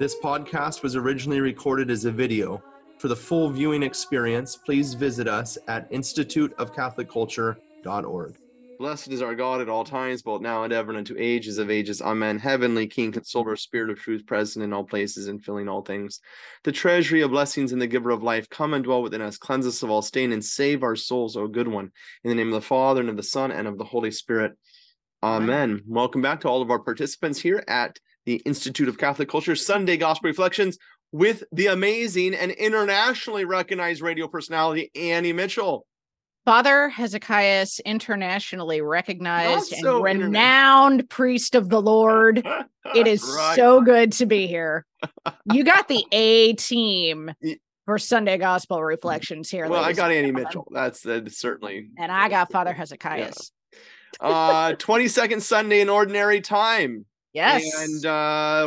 This podcast was originally recorded as a video. For the full viewing experience, please visit us at instituteofcatholicculture.org. Blessed is our God at all times, both now and ever, and unto ages of ages. Amen. Heavenly King, Consoler, Spirit of Truth, present in all places and filling all things. The treasury of blessings and the giver of life, come and dwell within us, cleanse us of all stain, and save our souls, O good one. In the name of the Father, and of the Son, and of the Holy Spirit. Amen. Welcome back to all of our participants here at the Institute of Catholic Culture, Sunday Gospel Reflections, with the amazing and internationally recognized radio personality, Annie Mitchell. Father Hezekiah, internationally recognized and renowned priest of the Lord. It is right. So good to be here. You got the A-team for Sunday Gospel Reflections here. Well, I got Annie Mitchell. That's certainly. And I got Father Hezekiah. Yeah. 22nd Sunday in Ordinary Time. Yes. And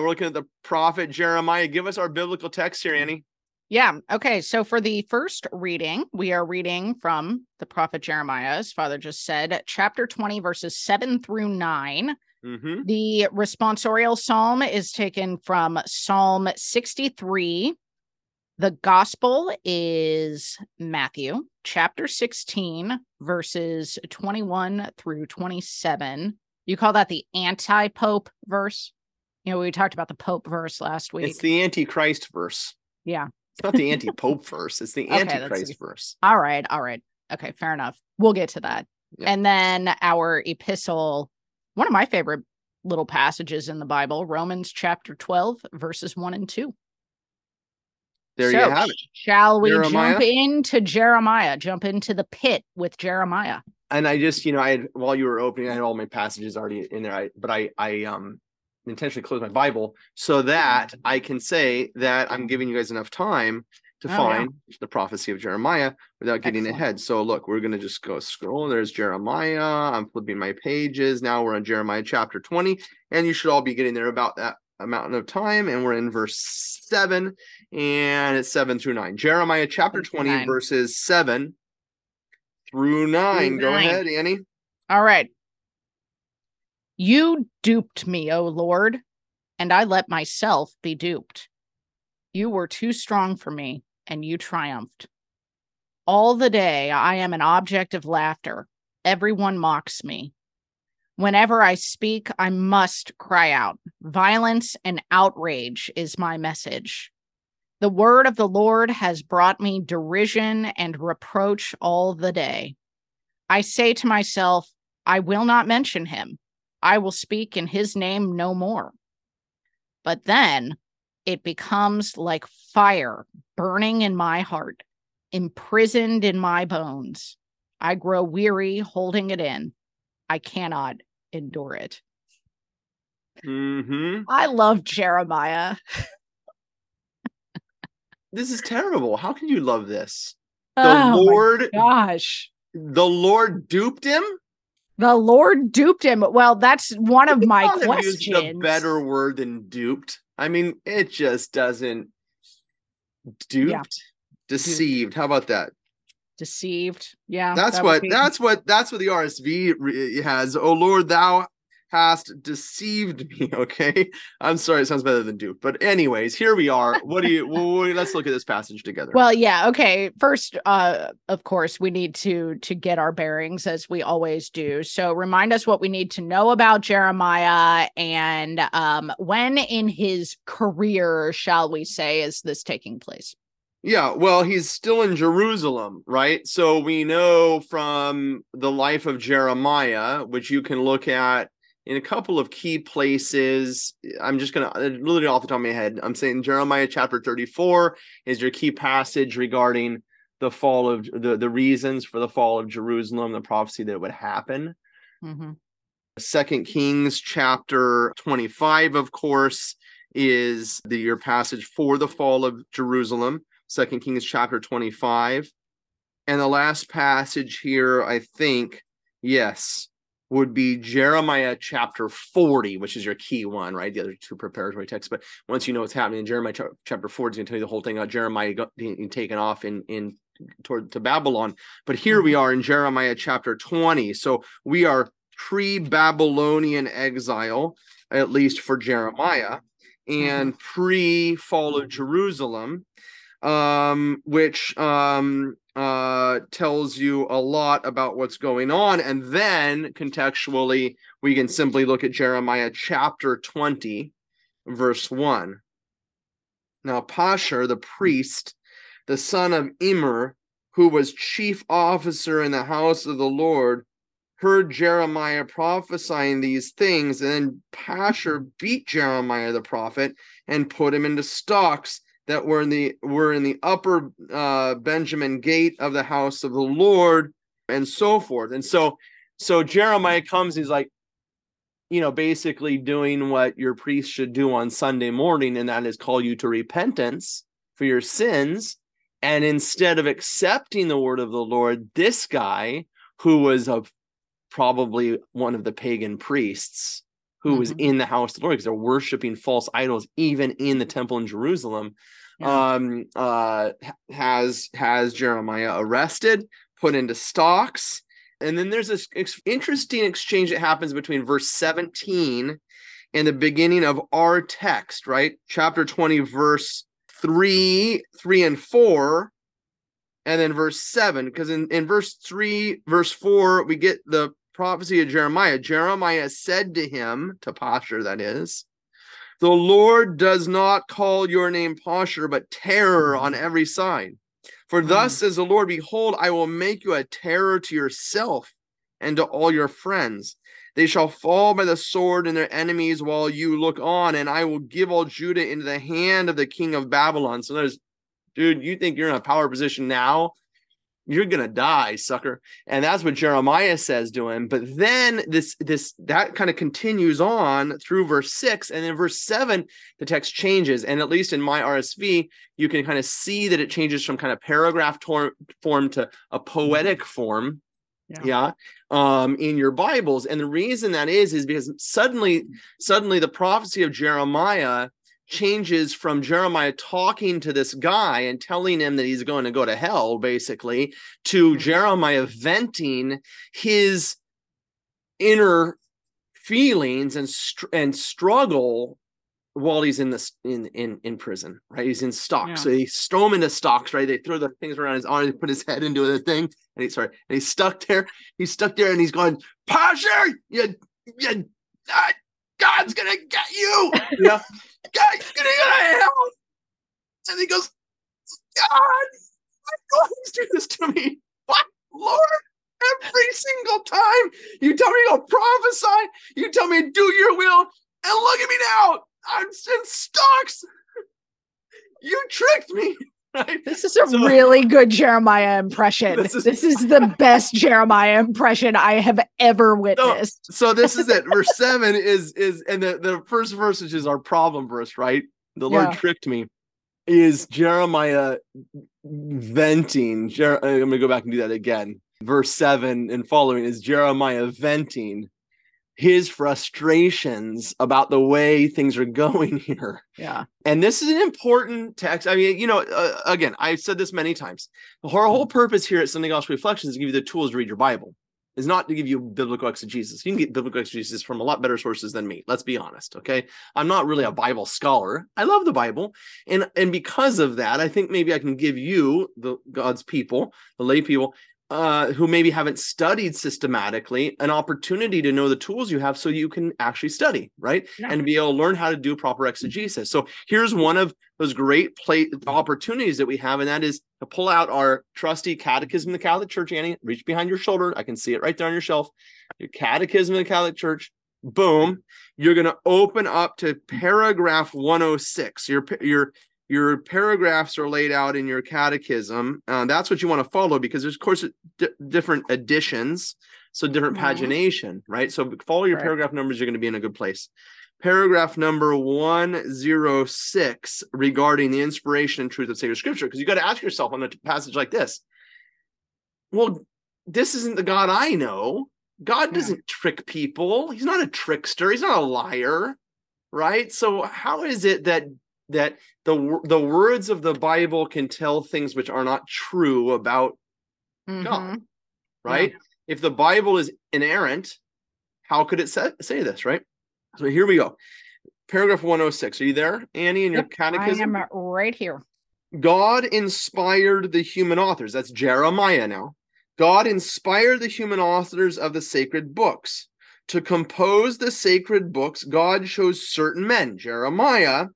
we're looking at the prophet Jeremiah. Give us our biblical text here, Annie. Yeah. Okay. So for the first reading, we are reading from the prophet Jeremiah, as Father just said, chapter 20, verses 7-9. Mm-hmm. The responsorial psalm is taken from Psalm 63. The gospel is Matthew, chapter 16, verses 21-27. You call that the anti-pope verse? You know, we talked about the pope verse last week. It's the antichrist verse. Yeah. It's not the anti-pope verse. It's the antichrist verse. All right. All right. Okay. Fair enough. We'll get to that. Yeah. And then our epistle, one of my favorite little passages in the Bible, Romans chapter 12, verses 1 and 2. There so, you have it. Shall we jump into Jeremiah? Jump into the pit with Jeremiah. And I just, you know, I had, while you were opening, I had all my passages already in there, but I intentionally closed my Bible so that I can say that I'm giving you guys enough time to find the prophecy of Jeremiah without getting ahead. So look, we're going to just go scroll. There's Jeremiah. I'm flipping my pages. Now we're on Jeremiah chapter 20, and you should all be getting there about that amount of time. And we're in verse 7, and it's 7-9. Jeremiah chapter 20, verses 7-9. Go ahead, Annie. All right. You duped me, O Lord, and I let myself be duped. You were too strong for me, and you triumphed. All the day I am an object of laughter. Everyone mocks me. Whenever I speak, I must cry out. Violence and outrage is my message. The word of the Lord has brought me derision and reproach all the day. I say to myself, I will not mention him. I will speak in his name no more. But then it becomes like fire burning in my heart, imprisoned in my bones. I grow weary holding it in. I cannot endure it. Mm-hmm. I love Jeremiah. This is terrible. How can you love this? The Lord duped him? The Lord duped him. Well, that's one of my questions. Used a better word than duped. I mean, it just doesn't. Duped? Yeah. Deceived. How about that? Deceived. Yeah. That's what the RSV has. Oh Lord, thou hast deceived me. Okay, I'm sorry, it sounds better than dupe, but anyways, here we are. Let's look at this passage together. Well, yeah, okay. First, of course, we need to get our bearings, as we always do. So remind us what we need to know about Jeremiah, and when in his career, shall we say, is this taking place? Yeah, well, he's still in Jerusalem, right? So we know from the life of Jeremiah, which you can look at in a couple of key places. I'm just going to, literally off the top of my head, I'm saying Jeremiah chapter 34 is your key passage regarding the fall of, the reasons for the fall of Jerusalem, the prophecy that would happen. Mm-hmm. Second Kings chapter 25, of course, is your passage for the fall of Jerusalem, 2 Kings chapter 25. And the last passage here, I think, yes, would be Jeremiah chapter 40, which is your key one, right? The other two preparatory texts. But once you know what's happening in Jeremiah chapter 40, it's going to tell you the whole thing about Jeremiah being taken off toward Babylon. But here we are in Jeremiah chapter 20. So we are pre-Babylonian exile, at least for Jeremiah, and pre-fall of Jerusalem, which tells you a lot about what's going on. And then contextually, we can simply look at Jeremiah chapter 20, verse 1. Now, Pashur, the priest, the son of Immer, who was chief officer in the house of the Lord, heard Jeremiah prophesying these things, and then Pashur beat Jeremiah the prophet and put him into stocks that were in the upper Benjamin gate of the house of the Lord, and so forth. And so Jeremiah comes, he's like, basically doing what your priest should do on Sunday morning, and that is call you to repentance for your sins. And instead of accepting the word of the Lord, this guy, who was probably one of the pagan priests who was in the house of the Lord, because they're worshiping false idols even in the temple in Jerusalem, has Jeremiah arrested, put into stocks. And then there's this interesting exchange that happens between verse 17 and the beginning of our text, right? Chapter 20, verse 3 and 4, and then verse 7, because in verse 3, verse 4, we get the prophecy of Jeremiah. Jeremiah said to him, to Pashur, that is, the Lord does not call your name Pashur, but terror on every side. For thus says the Lord, behold, I will make you a terror to yourself and to all your friends. They shall fall by the sword and their enemies while you look on, and I will give all Judah into the hand of the king of Babylon. So there's, dude, you think you're in a power position now? You're going to die, sucker. And that's what Jeremiah says to him. But then that kind of continues on through verse 6. And then verse 7, the text changes. And at least in my RSV, you can kind of see that it changes from kind of paragraph form to a poetic form. In your Bibles. And the reason that is because suddenly the prophecy of Jeremiah changes from Jeremiah talking to this guy and telling him that he's going to go to hell, basically, to Jeremiah venting his inner feelings and struggle while he's in prison, right? He's in stocks. Yeah. So they throw him into stocks, right? They throw the things around his arm, they put his head into the thing, and he's stuck there. He's stuck there, and he's going, Pashur, God's gonna get you. Yeah, God's gonna get hell. And he goes, God, always do this to me. What, Lord? Every single time you tell me to prophesy, you tell me to do your will. And look at me now. I'm in stocks. You tricked me. Right? This is a really good Jeremiah impression. This is the best Jeremiah impression I have ever witnessed. So this is it. Verse 7 is and the first verse, which is our problem verse, right? The Lord tricked me, is Jeremiah venting. I'm going to go back and do that again. Verse 7 and following is Jeremiah venting his frustrations about the way things are going here. Yeah. And this is an important text. I mean, again, I've said this many times. Our whole purpose here at Sunday Gospel Reflections is to give you the tools to read your Bible. It's not to give you biblical exegesis. You can get biblical exegesis from a lot better sources than me. Let's be honest, okay? I'm not really a Bible scholar. I love the Bible. And because of that, I think maybe I can give you, God's people, the lay people, who maybe haven't studied systematically, an opportunity to know the tools you have so you can actually study, right? Yeah. And be able to learn how to do proper exegesis. So here's one of those great opportunities that we have, and that is to pull out our trusty Catechism of the Catholic Church. Annie, reach behind your shoulder. I can see it right there on your shelf. Your Catechism of the Catholic Church. Boom. You're going to open up to paragraph 106. Your paragraphs are laid out in your catechism. That's what you want to follow, because there's, of course, different editions, so different pagination, right? So follow your paragraph numbers, you're going to be in a good place. paragraph number 106 regarding the inspiration and truth of sacred scripture, because you got to ask yourself on a passage like this, well, this isn't the God I know. God doesn't trick people. He's not a trickster. He's not a liar, right? So how is it that the words of the Bible can tell things which are not true about God, right? Yeah. If the Bible is inerrant, how could it say this, right? So here we go. Paragraph 106. Are you there, Annie, in your catechism? I am right here. God inspired the human authors. That's Jeremiah now. God inspired the human authors of the sacred books. To compose the sacred books, God chose certain men, Jeremiah,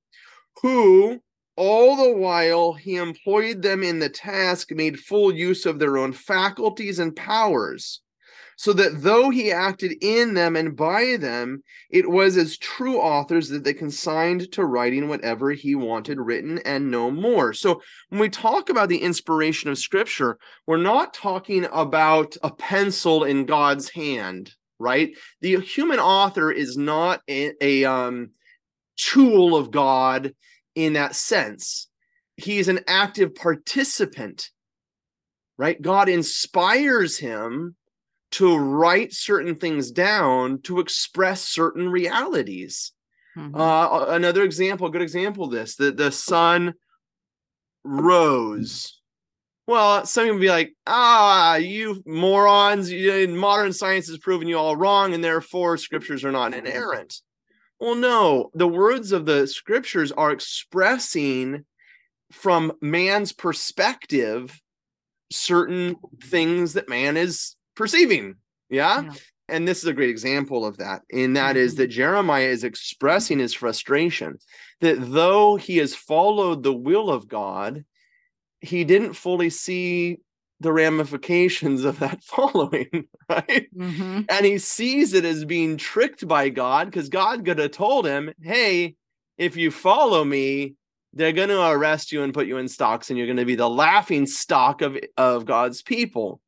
who all the while he employed them in the task made full use of their own faculties and powers. So that though he acted in them and by them, it was as true authors that they consigned to writing whatever he wanted written and no more. So when we talk about the inspiration of Scripture, we're not talking about a pencil in God's hand, right? The human author is not a tool of God in that sense. He is an active participant, right? God inspires him to write certain things down to express certain realities. Another example, a good example of this, the sun rose. Well, some can be like, you morons, modern science has proven you all wrong, and therefore scriptures are not inerrant. Well, no, the words of the scriptures are expressing from man's perspective certain things that man is perceiving. Yeah. And this is a great example of that. And that is that Jeremiah is expressing his frustration that though he has followed the will of God, he didn't fully see the ramifications of that following, right? And he sees it as being tricked by God, because God could have told him, hey, if you follow me, they're going to arrest you and put you in stocks, and you're going to be the laughing stock of God's people,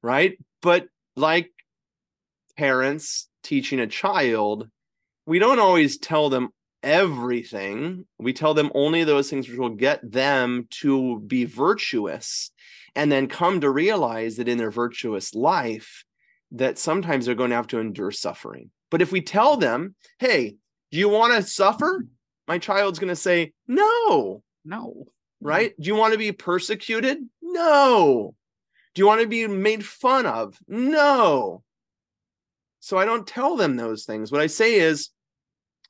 right? But like parents teaching a child, we don't always tell them everything. We tell them only those things which will get them to be virtuous, and then come to realize that in their virtuous life, that sometimes they're going to have to endure suffering. But if we tell them, hey, do you want to suffer? My child's going to say, no. Right? Do you want to be persecuted? No. Do you want to be made fun of? No. So I don't tell them those things. What I say is,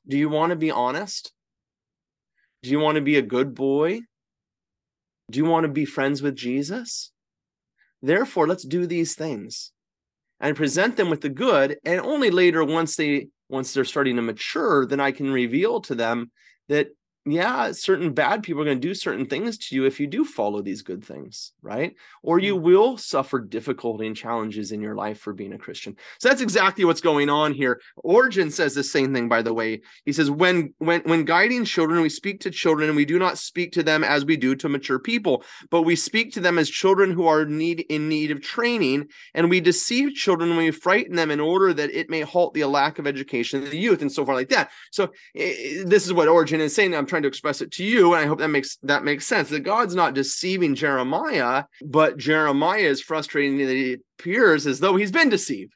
do you want to be honest? Do you want to be a good boy? Do you want to be friends with Jesus? Therefore, let's do these things and present them with the good. And only later, once they're starting to mature, then I can reveal to them that, yeah, certain bad people are going to do certain things to you if you do follow these good things, right? Or you will suffer difficulty and challenges in your life for being a Christian. So that's exactly what's going on here. Origen says the same thing, by the way. He says, when guiding children, we speak to children, and we do not speak to them as we do to mature people, but we speak to them as children who are in need of training, and we deceive children when we frighten them in order that it may halt the lack of education of the youth, and so far like that. So this is what Origen is saying. I'm trying to express it to you, and I hope that makes sense, that God's not deceiving Jeremiah, but Jeremiah is frustrating that it appears as though he's been deceived.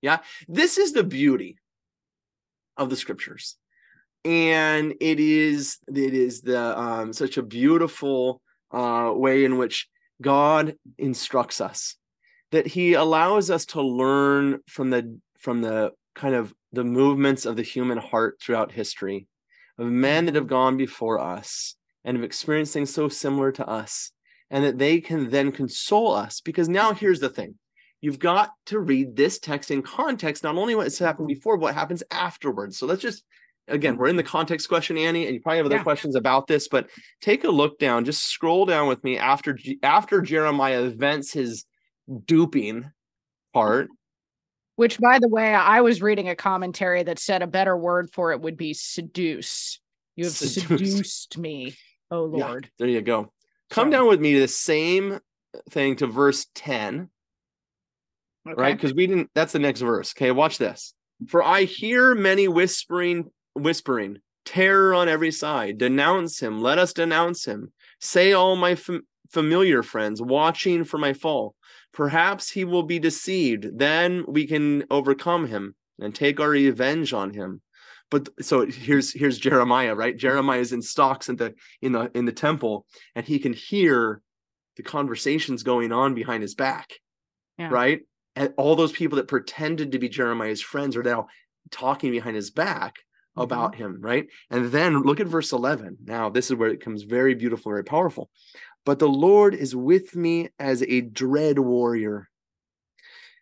Yeah, this is the beauty of the scriptures, and it is the such a beautiful way in which God instructs us, that He allows us to learn from the kind of the movements of the human heart throughout history, of men that have gone before us and have experienced things so similar to us, and that they can then console us. Because now here's the thing. You've got to read this text in context, not only what's happened before, but what happens afterwards. So let's just, again, we're in the context question, Annie, and you probably have other questions about this, but take a look down, just scroll down with me after Jeremiah vents his duping part. Which, by the way, I was reading a commentary that said a better word for it would be seduce. You have seduced me, oh Lord. Yeah, there you go. Come down with me to the same thing, to verse 10, right? Because that's the next verse. Okay, watch this. For I hear many whispering whispering, terror on every side, denounce him, let us denounce him. Say all my familiar friends, watching for my fall. Perhaps he will be deceived, then we can overcome him and take our revenge on him. But so here's Jeremiah, right? Jeremiah is in stocks in the temple, and he can hear the conversations going on behind his back, right? And all those people that pretended to be Jeremiah's friends are now talking behind his back about him, right? And then look at verse 11. Now, this is where it comes very beautiful, very powerful. But the Lord is with me as a dread warrior.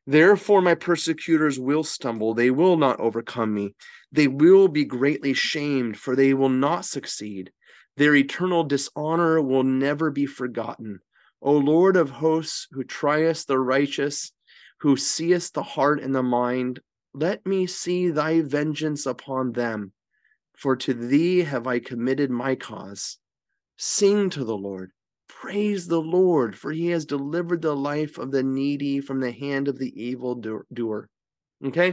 Therefore, my persecutors will stumble. They will not overcome me. They will be greatly shamed, for they will not succeed. Their eternal dishonor will never be forgotten. O Lord of hosts, who triest the righteous, who seest the heart and the mind, let me see thy vengeance upon them, for to thee have I committed my cause. Sing to the Lord. Praise the Lord, for he has delivered the life of the needy from the hand of the evildoer. Okay?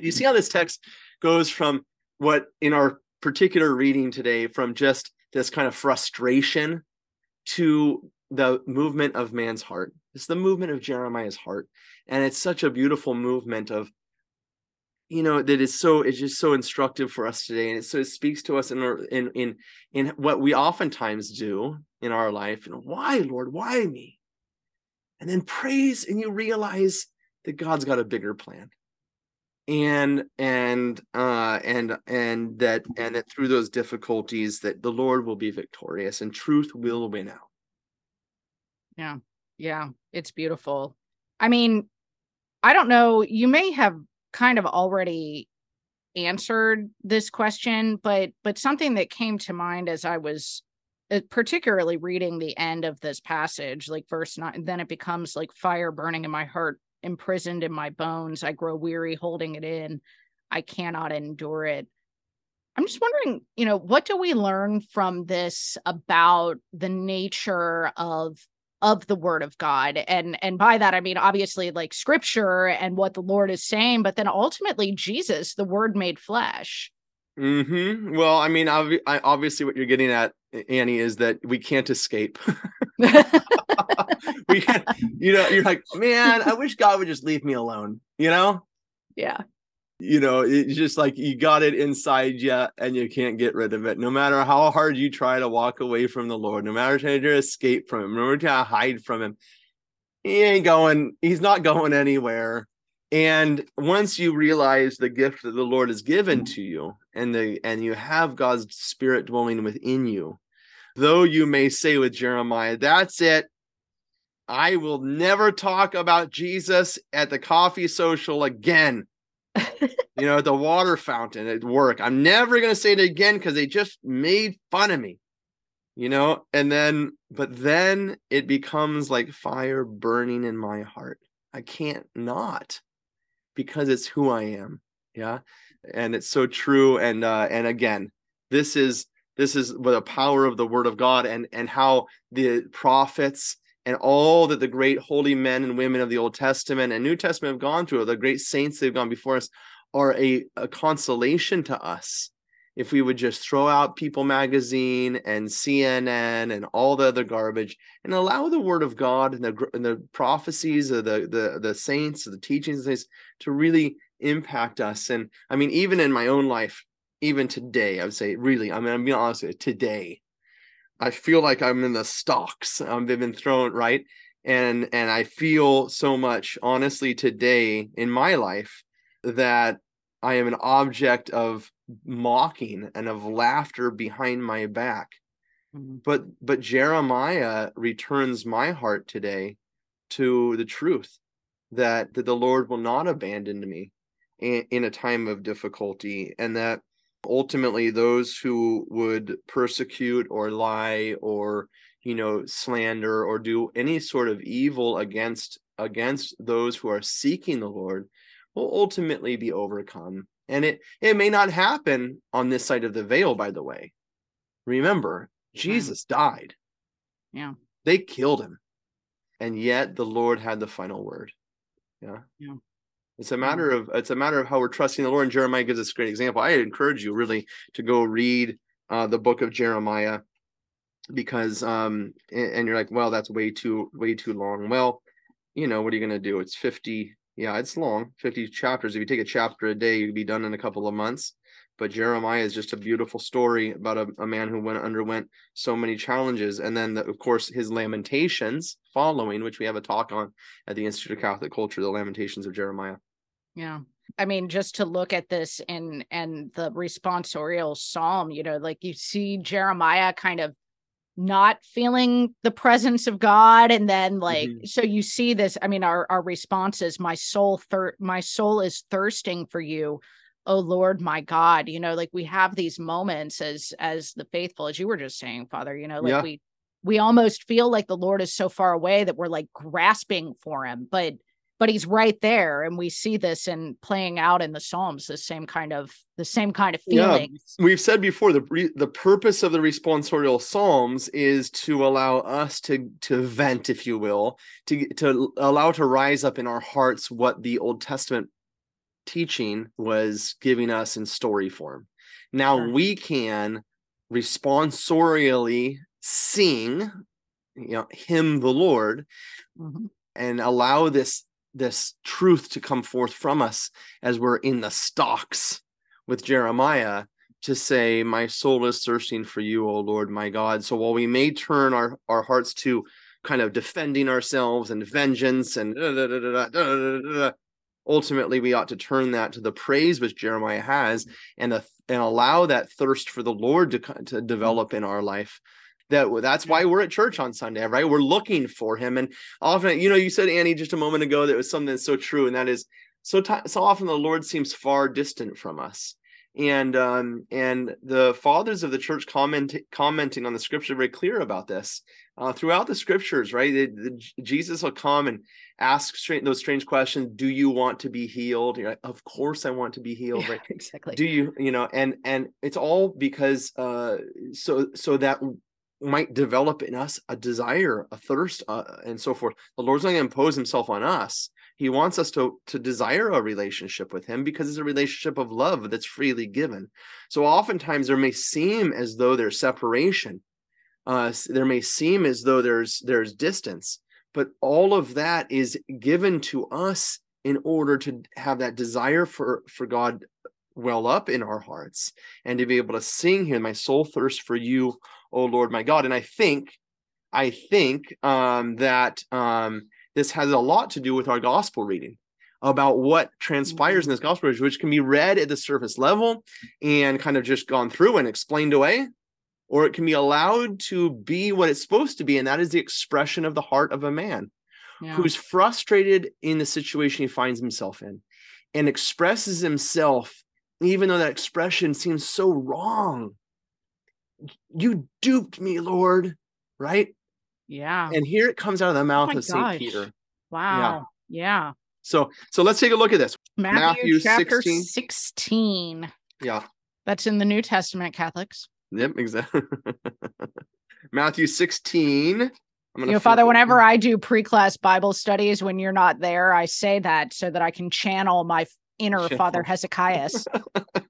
You see how this text goes from what, in our particular reading today, from just this kind of frustration to the movement of man's heart. It's the movement of Jeremiah's heart. And it's such a beautiful movement of, you know, that is so, it's just so instructive for us today. And it so it speaks to us in what we oftentimes do in our life. You know, why, Lord, why me? And then praise, and you realize that God's got a bigger plan. And that through those difficulties that the Lord will be victorious and truth will win out. Yeah. Yeah. It's beautiful. I mean, I don't know, you may have kind of already answered this question, but something that came to mind as I was particularly reading the end of this passage, like verse 9, then it becomes like fire burning in my heart, imprisoned in my bones. I grow weary holding it in. I cannot endure it. I'm just wondering, you know, what do we learn from this about the nature of the word of God? And by that, I mean, obviously like scripture and what the Lord is saying, but then ultimately Jesus, the word made flesh. Mm-hmm. Well, I mean, obviously what you're getting at, Annie, is that we can't escape. We can't, you know, you're like, man, I wish God would just leave me alone, you know? Yeah. You know, it's just like you got it inside you and you can't get rid of it. No matter how hard you try to walk away from the Lord, no matter trying to escape from him, no matter trying to hide from him, he ain't going, he's not going anywhere. And once you realize the gift that the Lord has given to you and you have God's spirit dwelling within you, though you may say with Jeremiah, that's it. I will never talk about Jesus at the coffee social again. You know, at the water fountain at work. I'm never going to say it again because they just made fun of me, you know, but then it becomes like fire burning in my heart. I can't not, because it's who I am. Yeah. And it's so true. And again, this is what the power of the word of God and how the prophets and all that the great holy men and women of the Old Testament and New Testament have gone through, the great saints they've gone before us, are a consolation to us. If we would just throw out People magazine and CNN and all the other garbage and allow the word of God and the prophecies of the saints, the teachings of the saints, to really impact us. And I mean, even in my own life, even today, I would say, really, I mean, I'm being honest with you, today, I feel like I'm in the stocks. They've been thrown, right? And I feel so much, honestly, today in my life that I am an object of mocking and of laughter behind my back. Mm-hmm. But Jeremiah returns my heart today to the truth that the Lord will not abandon me in a time of difficulty, and that ultimately, those who would persecute or lie or, you know, slander or do any sort of evil against those who are seeking the Lord will ultimately be overcome. And it may not happen on this side of the veil, by the way. Remember, Jesus died. Yeah. They killed him. And yet the Lord had the final word. Yeah. Yeah. It's a matter of how we're trusting the Lord. And Jeremiah gives us a great example. I encourage you really to go read the book of Jeremiah, because and you're like, well, that's way too long. Well, you know, what are you going to do? It's 50. Yeah, it's long, 50 chapters. If you take a chapter a day, you'd be done in a couple of months. But Jeremiah is just a beautiful story about a man who underwent so many challenges. And then, of course, his Lamentations following, which we have a talk on at the Institute of Catholic Culture, the Lamentations of Jeremiah. Yeah. I mean, just to look at this and the responsorial psalm, you know, like you see Jeremiah kind of not feeling the presence of God. And then like, so you see this, I mean, our response is my soul is thirsting for you, O Lord, my God. You know, like we have these moments as the faithful, as you were just saying, Father, you know, like yeah. we almost feel like the Lord is so far away that we're like grasping for him, but he's right there. And we see this in playing out in the Psalms, the same kind of feelings. Yeah. We've said before, the purpose of the responsorial Psalms is to allow us to vent, if you will, to allow to rise up in our hearts what the Old Testament teaching was giving us in story form. Now we can responsorially sing, you know, hymn the Lord, and allow this truth to come forth from us as we're in the stocks with Jeremiah to say, my soul is thirsting for you, O Lord, my God. So while we may turn our hearts to kind of defending ourselves and vengeance and ultimately we ought to turn that to the praise which Jeremiah has and allow that thirst for the Lord to develop in our life. That's why we're at church on Sunday, right? We're looking for him. And often, you know, you said, Annie, just a moment ago, that was something that's so true. And that is so often the Lord seems far distant from us. And the fathers of the church commenting on the scripture, very clear about this throughout the scriptures, right? Jesus will come and ask those strange questions. Do you want to be healed? You're like, of course I want to be healed. Yeah, right? Exactly. Do you know, and it's all because so that might develop in us a desire, a thirst, and so forth. The Lord's not going to impose himself on us. He wants us to desire a relationship with him because it's a relationship of love that's freely given. So oftentimes there may seem as though there's separation. There may seem as though there's distance, but all of that is given to us in order to have that desire for God well up in our hearts and to be able to sing here, my soul thirsts for you, O Lord, my God. And I think that this has a lot to do with our gospel reading about what transpires in this gospel, which can be read at the surface level and kind of just gone through and explained away, or it can be allowed to be what it's supposed to be. And that is the expression of the heart of a man who's frustrated in the situation he finds himself in and expresses himself, even though that expression seems so wrong. You duped me, Lord, right? Yeah. And here it comes out of the mouth of St. Peter. Wow. Yeah. So let's take a look at this. Matthew chapter 16. Yeah. That's in the New Testament, Catholics. Yep, exactly. Matthew 16. You know, Father, whenever I do pre-class Bible studies, when you're not there, I say that so that I can channel my inner Father Hezekiah.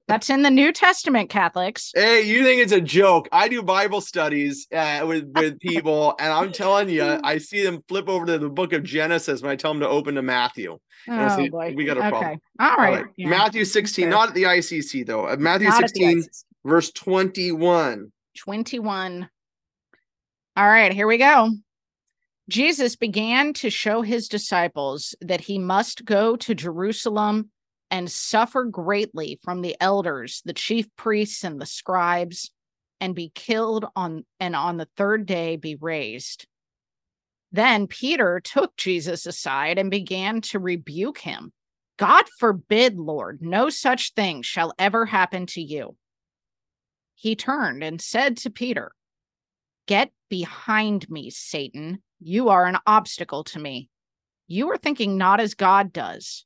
That's in the New Testament, Catholics. Hey, you think it's a joke? I do Bible studies with people, and I'm telling you, I see them flip over to the book of Genesis when I tell them to open to Matthew. And say, boy. We got a problem. Okay. All right. Yeah. Matthew 16, okay. Not at the ICC, though. Matthew not 16, verse 21. 21. All right, here we go. Jesus began to show his disciples that he must go to Jerusalem and suffer greatly from the elders, the chief priests, and the scribes, and be killed on the third day be raised. Then Peter took Jesus aside and began to rebuke him. God forbid, Lord, no such thing shall ever happen to you. He turned and said to Peter, get behind me, Satan. You are an obstacle to me. You are thinking not as God does,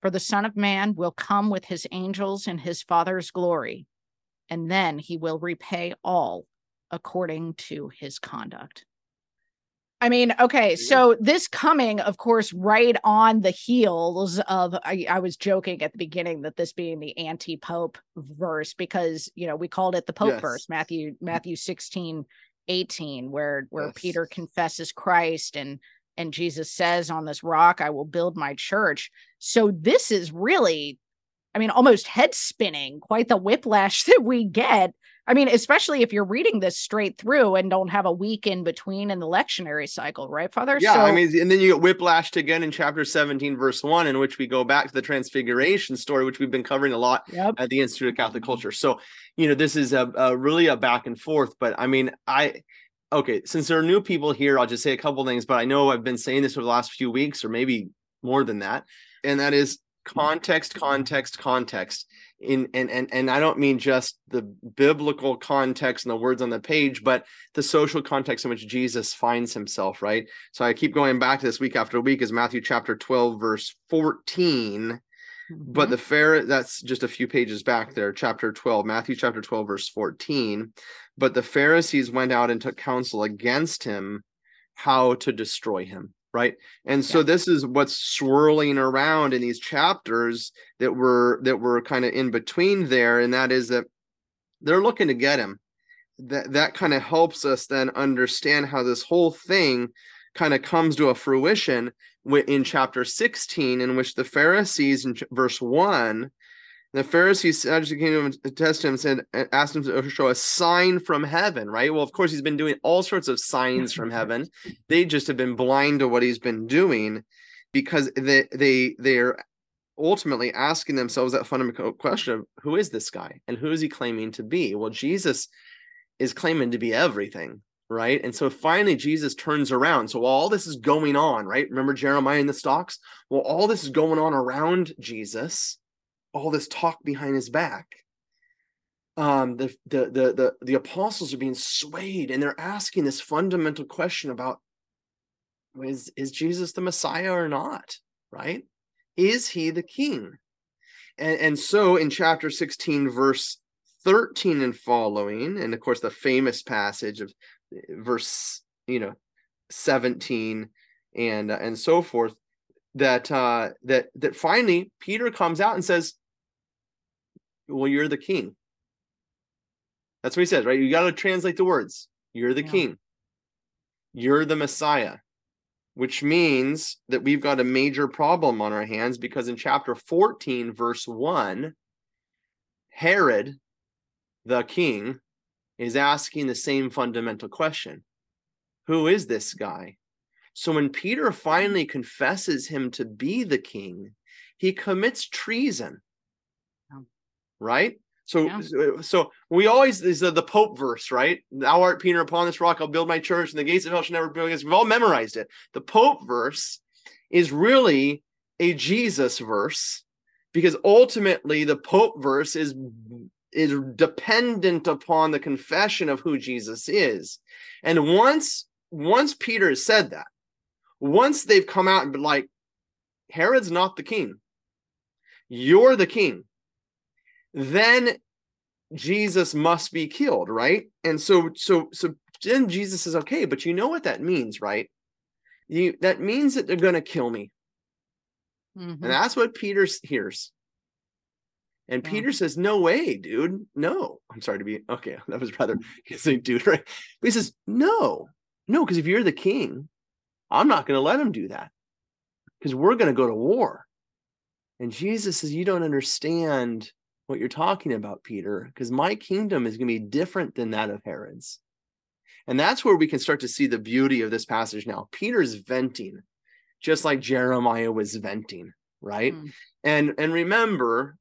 For the Son of Man will come with his angels in his Father's glory, and then he will repay all according to his conduct. I mean, okay, so this coming, of course, right on the heels of, I was joking at the beginning that this being the anti-Pope verse, because, you know, we called it the Pope verse, Matthew 16:18, where Peter confesses Christ and Jesus says, on this rock, I will build my church. So this is really, I mean, almost head spinning, quite the whiplash that we get. I mean, especially if you're reading this straight through and don't have a week in between in the lectionary cycle, right, Father? Yeah, so, I mean, and then you get whiplashed again in chapter 17, verse 1, in which we go back to the transfiguration story, which we've been covering a lot at the Institute of Catholic Culture. So, you know, this is a really a back and forth. But I mean, okay, since there are new people here, I'll just say a couple things, but I know I've been saying this for the last few weeks or maybe more than that, and that is context. And I don't mean just the biblical context and the words on the page, but the social context in which Jesus finds himself, right? So I keep going back to this week after week is Matthew chapter 12, verse 14. Mm-hmm. But the Pharisees, that's just a few pages back there, chapter 12, Matthew chapter 12, verse 14. But the Pharisees went out and took counsel against him, how to destroy him. Right. And so this is what's swirling around in these chapters that were kind of in between there. And that is that they're looking to get him. That kind of helps us then understand how this whole thing kind of comes to a fruition in chapter 16, in which the Pharisees, in verse 1, the Pharisees came to him and tested him and asked him to show a sign from heaven, right? Well, of course, he's been doing all sorts of signs from heaven. They just have been blind to what he's been doing, because they are ultimately asking themselves that fundamental question of, who is this guy and who is he claiming to be? Well, Jesus is claiming to be everything. Right. And so finally, Jesus turns around. So while all this is going on, right? Remember Jeremiah and the stalks? Well, all this is going on around Jesus, all this talk behind his back. The apostles are being swayed, and they're asking this fundamental question about, is Jesus the Messiah or not? Right? Is he the king? And so in chapter 16, verse 13 and following, and of course, the famous passage of verse 17 and so forth, that finally Peter comes out and says, well, you're the king. That's what he says, right? You got to translate the words. You're the king, you're the Messiah, which means that we've got a major problem on our hands, because in chapter 14, verse 1, Herod the king is asking the same fundamental question. Who is this guy? So when Peter finally confesses him to be the king, he commits treason, right? So we always, this is the Pope verse, right? Thou art Peter, upon this rock I'll build my church, and the gates of hell shall never prevail against. We've all memorized it. The Pope verse is really a Jesus verse, because ultimately the Pope verse is dependent upon the confession of who Jesus is. And once Peter has said that, once they've come out and been like, Herod's not the king, you're the king, then Jesus must be killed, right? And so then Jesus says, okay, but you know what that means, right? That means that they're going to kill me. Mm-hmm. And that's what Peter hears. And Peter says, no way, dude. No, I'm sorry to be. Okay, that was rather saying dude, right? But he says, no, because if you're the king, I'm not going to let him do that, because we're going to go to war. And Jesus says, you don't understand what you're talking about, Peter, because my kingdom is going to be different than that of Herod's. And that's where we can start to see the beauty of this passage now. Peter's venting, just like Jeremiah was venting, right? Mm. And remember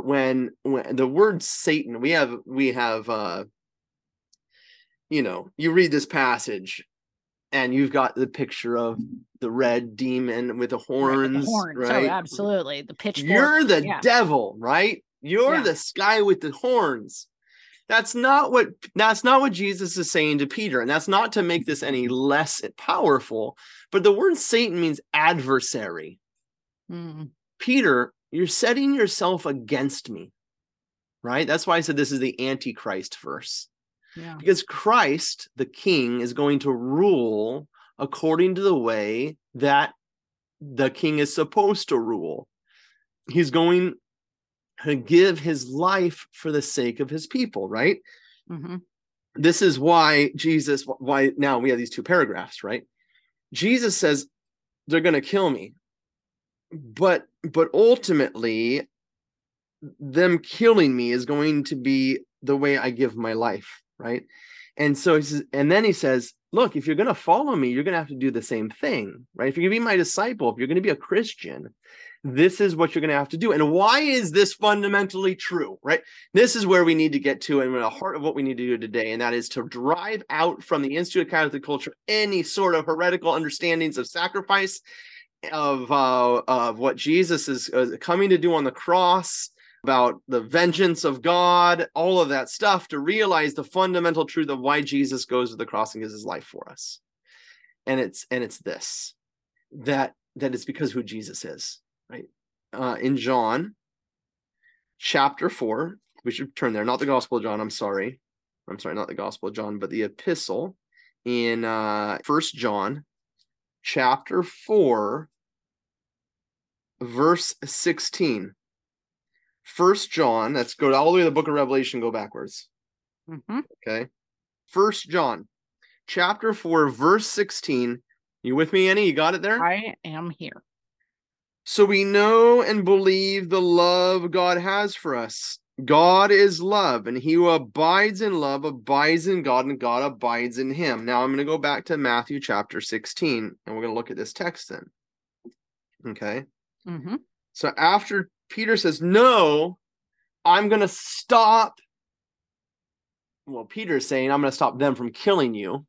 when the word Satan, we have you read this passage And you've got the picture of the red demon with the horns, right? Oh, absolutely. The pitchfork. You're the devil, right? You're the sky with the horns. That's not what Jesus is saying to Peter. And that's not to make this any less powerful, but the word Satan means adversary. Mm. Peter, you're setting yourself against me, right? That's why I said this is the Antichrist verse. Yeah. Because Christ, the king, is going to rule according to the way that the king is supposed to rule. He's going to give his life for the sake of his people, right? Mm-hmm. This is why Jesus, why now we have these two paragraphs, right? Jesus says, they're going to kill me. But ultimately, them killing me is going to be the way I give my life. Right. And so he says, and then he says, look, if you're going to follow me, you're going to have to do the same thing, right? If you're going to be my disciple, if you're going to be a Christian, this is what you're going to have to do. And why is this fundamentally true, right? This is where we need to get to and the heart of what we need to do today. And that is to drive out from the Institute of Catholic Culture any sort of heretical understandings of sacrifice, of what Jesus is coming to do on the cross, about the vengeance of God, all of that stuff, to realize the fundamental truth of why Jesus goes to the cross and gives his life for us. And it's this, that it's because who Jesus is, right? In John chapter 4, we should turn there, not the Gospel of John, I'm sorry, not the Gospel of John, but the epistle in 1 John chapter 4, verse 16. 1 John, let's go all the way to the book of Revelation, go backwards. Mm-hmm. Okay. 1 John, chapter 4, verse 16. You with me, Annie? You got it there? I am here. So we know and believe the love God has for us. God is love, and he who abides in love abides in God, and God abides in him. Now I'm going to go back to Matthew chapter 16, and we're going to look at this text then. Okay. Mm-hmm. So after Peter says, no, I'm going to stop. Well, Peter's saying, I'm going to stop them from killing you.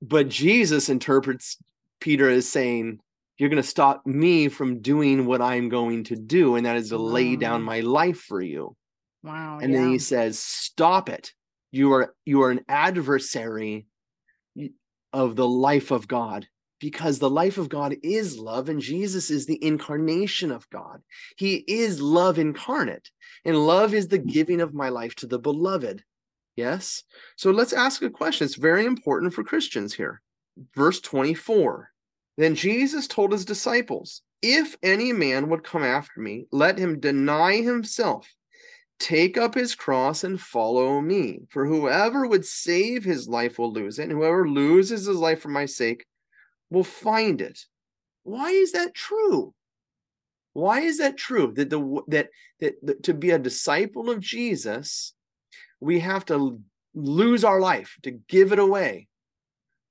But Jesus interprets Peter as saying, you're going to stop me from doing what I'm going to do. And that is to lay down my life for you. Wow. And then he says, stop it. You are an adversary of the life of God. Because the life of God is love, and Jesus is the incarnation of God. He is love incarnate, and love is the giving of my life to the beloved. Yes? So let's ask a question. It's very important for Christians here. Verse 24. Then Jesus told his disciples, if any man would come after me, let him deny himself, take up his cross and follow me. For whoever would save his life will lose it, and whoever loses his life for my sake will find it. Why is that true? Why is that true? That to be a disciple of Jesus, we have to lose our life, to give it away.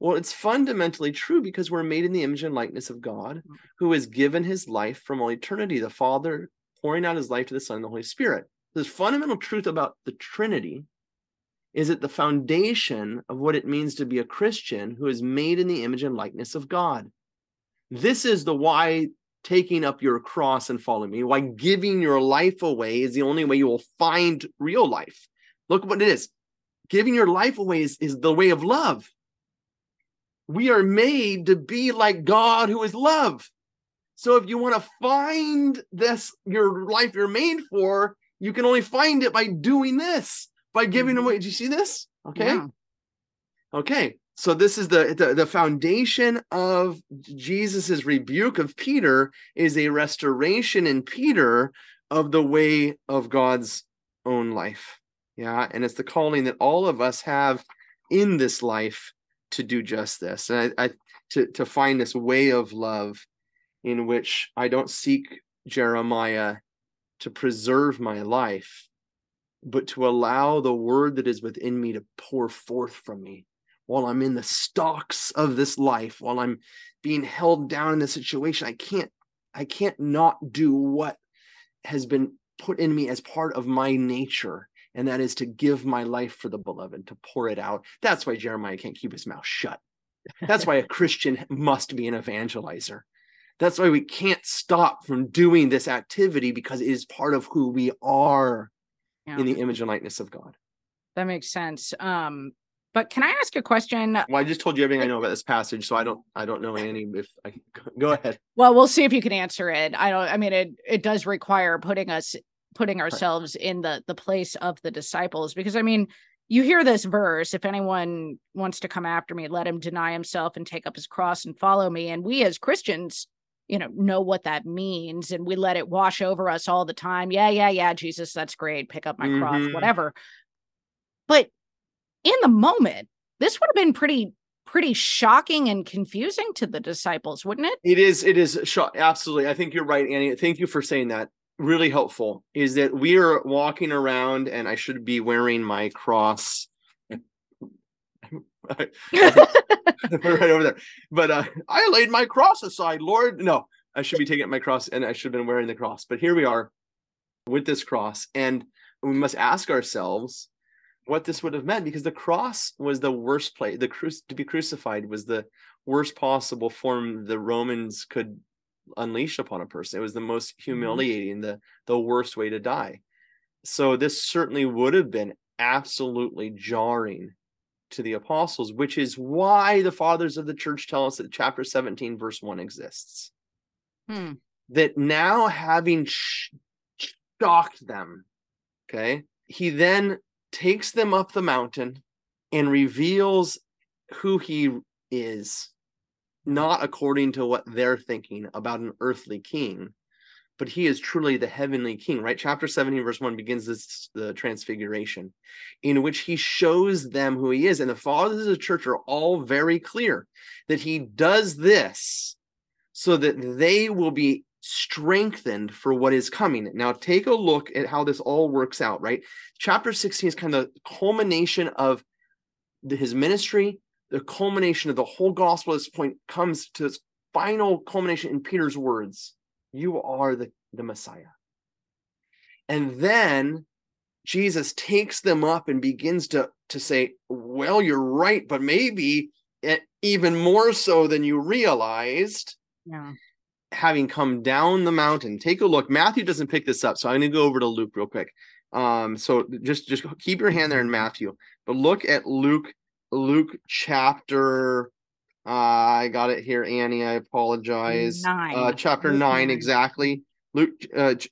Well, it's fundamentally true because we're made in the image and likeness of God, who has given his life from all eternity, the Father pouring out his life to the Son and the Holy Spirit. This fundamental truth about the Trinity is at the foundation of what it means to be a Christian who is made in the image and likeness of God. This is the why taking up your cross and following me, why giving your life away is the only way you will find real life. Look what it is. Giving your life away is the way of love. We are made to be like God who is love. So if you want to find this, your life you're made for, you can only find it by doing this. By giving away, did you see this? Okay. Yeah. Okay. So this is the foundation of Jesus's rebuke of Peter is a restoration in Peter of the way of God's own life. Yeah. And it's the calling that all of us have in this life to do just this. And I to find this way of love in which I don't seek Jeremiah to preserve my life, but to allow the word that is within me to pour forth from me while I'm in the stocks of this life, while I'm being held down in this situation. I can't not do what has been put in me as part of my nature and that is to give my life for the beloved, to pour it out. That's why Jeremiah can't keep his mouth shut. That's why a Christian must be an evangelizer. That's why we can't stop from doing this activity, because it is part of who we are in the image and likeness of God. That makes sense. But can I ask a question? Well, I just told you everything I know about this passage, so I don't know, Annie, if I go ahead. Well, we'll see if you can answer it. It does require putting ourselves in the place of the disciples, because you hear this verse, if anyone wants to come after me, let him deny himself and take up his cross and follow me. And we as Christians, know what that means. And we let it wash over us all the time. Yeah, Jesus, that's great. Pick up my cross, whatever. But in the moment, this would have been pretty shocking and confusing to the disciples, wouldn't it? It is shocking. Absolutely. I think you're right, Annie. Thank you for saying that. Really helpful is that we are walking around and I should be wearing my cross. We're right over there. But I laid my cross aside, Lord. No, I should be taking up my cross and I should have been wearing the cross. But here we are with this cross. And we must ask ourselves what this would have meant, because the cross was the worst place. To be crucified was the worst possible form the Romans could unleash upon a person. It was the most humiliating, the worst way to die. So this certainly would have been absolutely jarring to the apostles, which is why the fathers of the church tell us that chapter 17 verse 1 exists. That now, having shocked them, he then takes them up the mountain and reveals who he is, not according to what they're thinking about an earthly king, but he is truly the heavenly king, right? Chapter 17, verse 1 begins the transfiguration, in which he shows them who he is. And the fathers of the church are all very clear that he does this so that they will be strengthened for what is coming. Now, take a look at how this all works out, right? Chapter 16 is kind of the culmination of his ministry. The culmination of the whole gospel at this point comes to its final culmination in Peter's words, "You are the Messiah." And then Jesus takes them up and begins to say, well, you're right, but maybe even more so than you realized, having come down the mountain. Take a look. Matthew doesn't pick this up, so I'm going to go over to Luke real quick. So just keep your hand there in Matthew, but look at Luke chapter, I got it here, Annie, I apologize. Chapter 9, exactly. Luke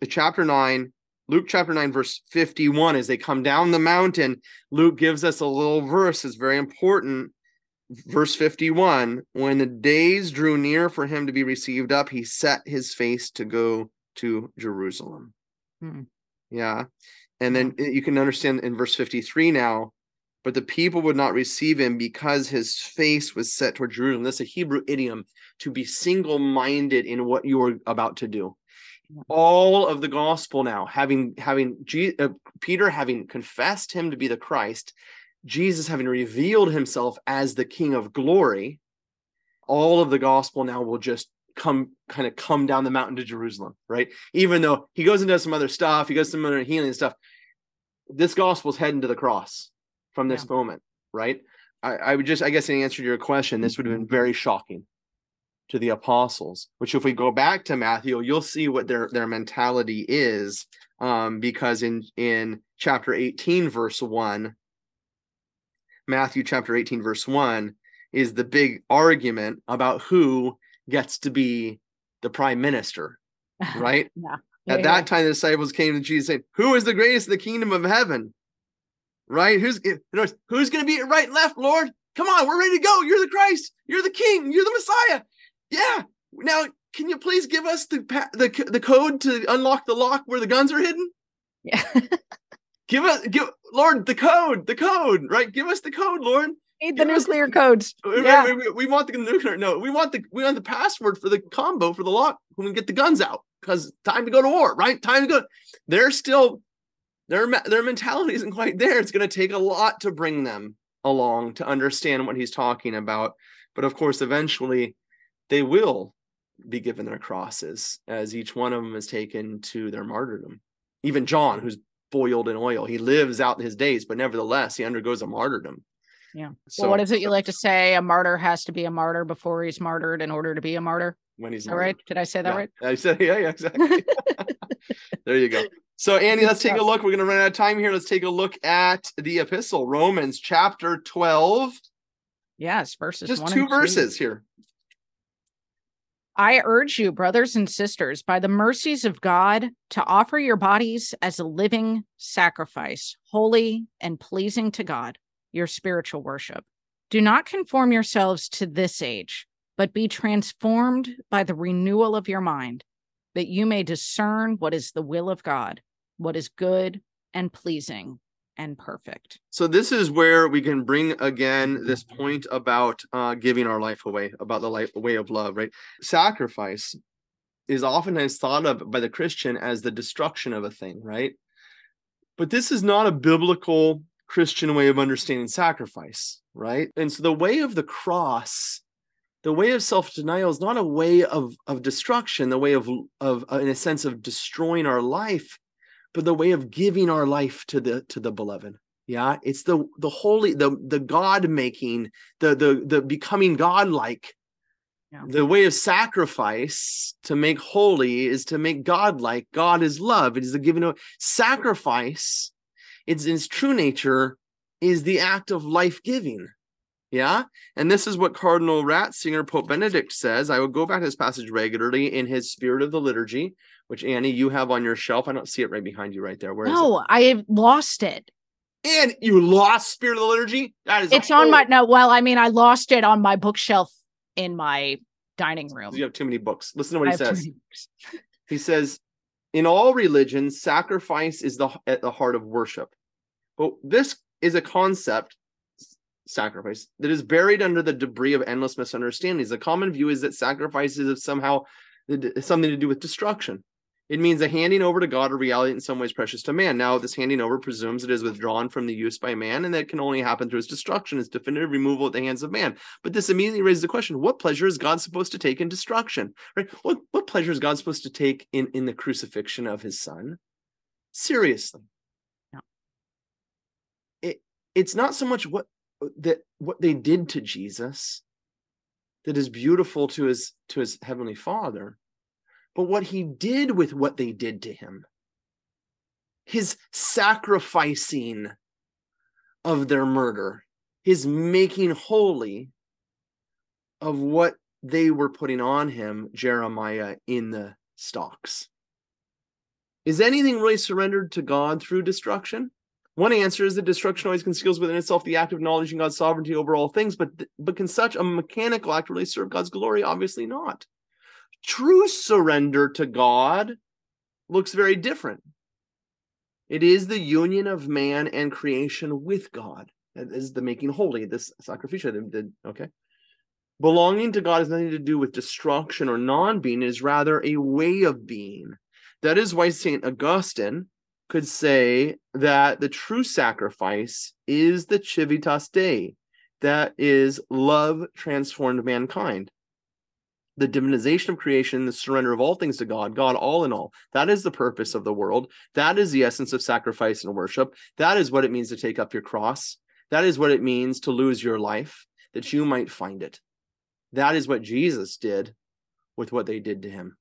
chapter 9, verse 51, as they come down the mountain, Luke gives us a little verse, it's very important. Verse 51, when the days drew near for him to be received up, he set his face to go to Jerusalem. Yeah. And then you can understand in verse 53 now, but the people would not receive him because his face was set toward Jerusalem. That's a Hebrew idiom, to be single-minded in what you are about to do. All of the gospel now, Peter having confessed him to be the Christ, Jesus having revealed himself as the King of glory, all of the gospel now will just come down the mountain to Jerusalem, right? Even though he goes and does some other stuff, he goes to some other healing stuff, this gospel is heading to the cross from this moment, right? I guess in answer to your question, this would have been very shocking to the apostles, which if we go back to Matthew, you'll see what their mentality is, because in chapter 18, verse 1, Matthew chapter 18, verse 1 is the big argument about who gets to be the prime minister, right? At that time, the disciples came to Jesus saying, "Who is the greatest in the kingdom of heaven?" Right? Who's going to be at right and left, Lord? Come on, we're ready to go. You're the Christ. You're the King. You're the Messiah. Yeah. Now, can you please give us the code to unlock the lock where the guns are hidden? Yeah. give us, Lord, the code, right? Give us the code, Lord. Need the nuclear codes. We want the nuclear. No, we want the password for the combo for the lock when we get the guns out, because time to go to war, right? Time to go. They're still. Their mentality isn't quite there. It's going to take a lot to bring them along to understand what he's talking about. But of course, eventually they will be given their crosses as each one of them is taken to their martyrdom. Even John, who's boiled in oil. He lives out his days, but nevertheless, he undergoes a martyrdom. Yeah. So well, what is it you like to say? A martyr has to be a martyr before he's martyred in order to be a martyr. When he's martyred. All right. Did I say that right? I said, yeah, exactly. There you go. So Annie, let's take a look. We're going to run out of time here. Let's take a look at the epistle, Romans chapter 12. Yes. Verses. Just 1 and 2 verses here. I urge you, brothers and sisters, by the mercies of God, to offer your bodies as a living sacrifice, holy and pleasing to God, your spiritual worship. Do not conform yourselves to this age, but be transformed by the renewal of your mind, that you may discern what is the will of God, what is good and pleasing and perfect. So this is where we can bring again this point about giving our life away, about the life way of love, right? Sacrifice is oftentimes thought of by the Christian as the destruction of a thing, right? But this is not a biblical Christian way of understanding sacrifice, right? And so the way of the cross, the way of self-denial is not a way of destruction, the way of in a sense of destroying our life, but the way of giving our life to the beloved. Yeah. It's the holy, the God making, the becoming God-like. Yeah. The way of sacrifice to make holy is to make God-like. God is love. It is the giving of sacrifice. Its true nature is the act of life-giving. Yeah. And this is what Cardinal Ratzinger, Pope Benedict, says. I will go back to this passage regularly in his Spirit of the Liturgy, which, Annie, you have on your shelf. I don't see it right behind you right there. Where is it? I lost it. And you lost Spirit of the Liturgy? That is I lost it on my bookshelf in my dining room. You have too many books. Listen to what he says. He says, in all religions, sacrifice is at the heart of worship. But this is a concept, sacrifice, that is buried under the debris of endless misunderstandings. The common view is that sacrifice is somehow something to do with destruction. It means a handing over to God a reality in some ways precious to man. Now, this handing over presumes it is withdrawn from the use by man, and that can only happen through its destruction, its definitive removal at the hands of man. But this immediately raises the question, what pleasure is God supposed to take in destruction? Right? What pleasure is God supposed to take in the crucifixion of his son? Seriously. No. It's not so much what they did to Jesus that is beautiful to his heavenly Father, but what he did with what they did to him, his sacrificing of their murder, his making holy of what they were putting on him, Jeremiah, in the stocks. Is anything really surrendered to God through destruction? One answer is that destruction always conceals within itself the act of acknowledging God's sovereignty over all things, but can such a mechanical act really serve God's glory? Obviously not. True surrender to God looks very different. It is the union of man and creation with God. That is the making holy, this sacrificial. Okay. Belonging to God has nothing to do with destruction or non-being. It is rather a way of being. That is why Saint Augustine could say that the true sacrifice is the Civitas Dei. That is, love transformed mankind. The divinization of creation, the surrender of all things to God, God all in all. That is the purpose of the world. That is the essence of sacrifice and worship. That is what it means to take up your cross. That is what it means to lose your life, that you might find it. That is what Jesus did with what they did to him.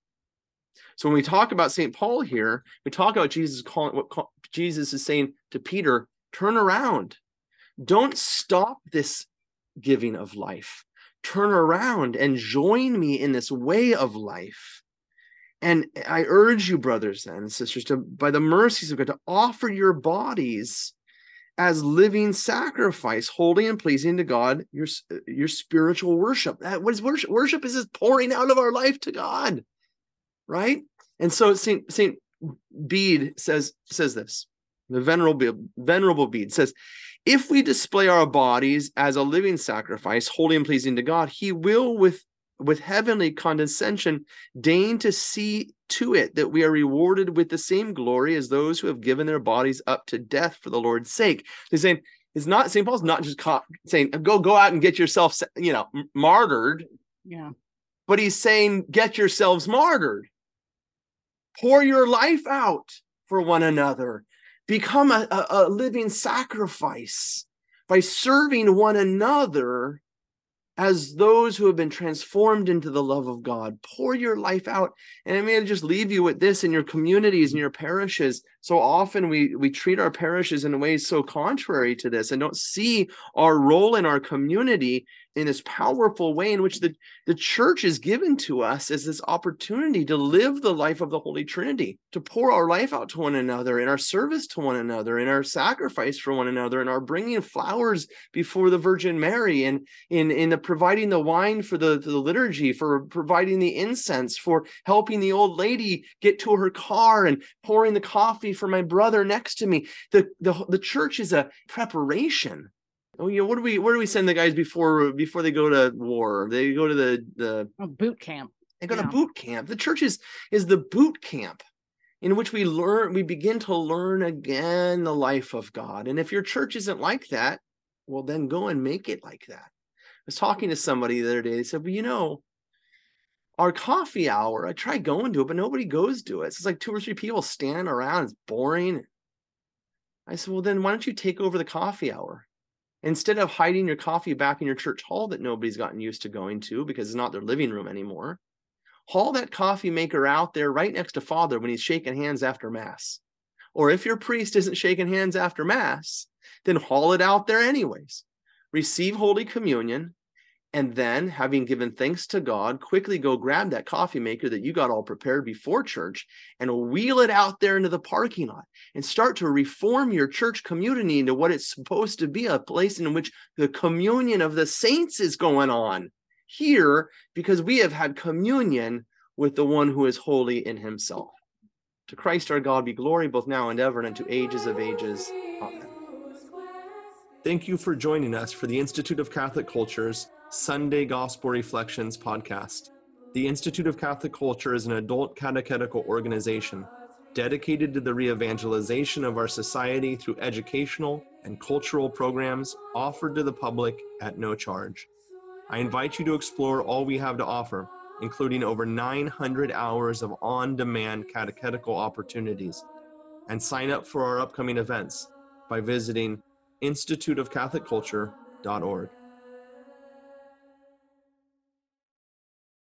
So when we talk about St. Paul here, we talk about Jesus calling, what Jesus is saying to Peter, turn around. Don't stop this giving of life. Turn around and join me in this way of life. And I urge you, brothers and sisters, to, by the mercies of God, to offer your bodies as living sacrifice, holy and pleasing to God, your spiritual worship. What is worship? Worship is this pouring out of our life to God, right? And so Saint Bede says this. The Venerable Bede says, if we display our bodies as a living sacrifice, holy and pleasing to God, he will, with heavenly condescension, deign to see to it that we are rewarded with the same glory as those who have given their bodies up to death for the Lord's sake. He's saying, it's not, St. Paul's not just saying, go out and get yourself, martyred. Yeah. But he's saying, get yourselves martyred. Pour your life out for one another. become a living sacrifice by serving one another as those who have been transformed into the love of God. Pour your life out. And I may just leave you with this in your communities, in your parishes. So often we treat our parishes in ways so contrary to this and don't see our role in our community in this powerful way in which the church is given to us as this opportunity to live the life of the Holy Trinity, to pour our life out to one another in our service to one another, in our sacrifice for one another, in our bringing flowers before the Virgin Mary, and in the providing the wine for the liturgy, for providing the incense, for helping the old lady get to her car, and pouring the coffee for my brother next to me. The church is a preparation. You know, where do we send the guys before they go to war? They go to the boot camp. They go to boot camp. The church is the boot camp in which we begin to learn again the life of God. And if your church isn't like that, well, then go and make it like that. I was talking to somebody the other day. They said, well, you know, our coffee hour, I try going to it, but nobody goes to it. So it's like 2 or 3 people standing around. It's boring. I said, well, then why don't you take over the coffee hour? Instead of hiding your coffee back in your church hall that nobody's gotten used to going to because it's not their living room anymore, haul that coffee maker out there right next to Father when he's shaking hands after Mass. Or if your priest isn't shaking hands after Mass, then haul it out there anyways. Receive Holy Communion, and then, having given thanks to God, quickly go grab that coffee maker that you got all prepared before church and wheel it out there into the parking lot and start to reform your church community into what it's supposed to be, a place in which the communion of the saints is going on here because we have had communion with the one who is holy in himself. To Christ our God be glory both now and ever and unto ages of ages. Amen. Thank you for joining us for the Institute of Catholic Culture's Sunday Gospel Reflections podcast. The Institute of Catholic Culture is an adult catechetical organization dedicated to the re-evangelization of our society through educational and cultural programs offered to the public at no charge. I invite you to explore all we have to offer, including over 900 hours of on-demand catechetical opportunities, and sign up for our upcoming events by visiting instituteofcatholicculture.org.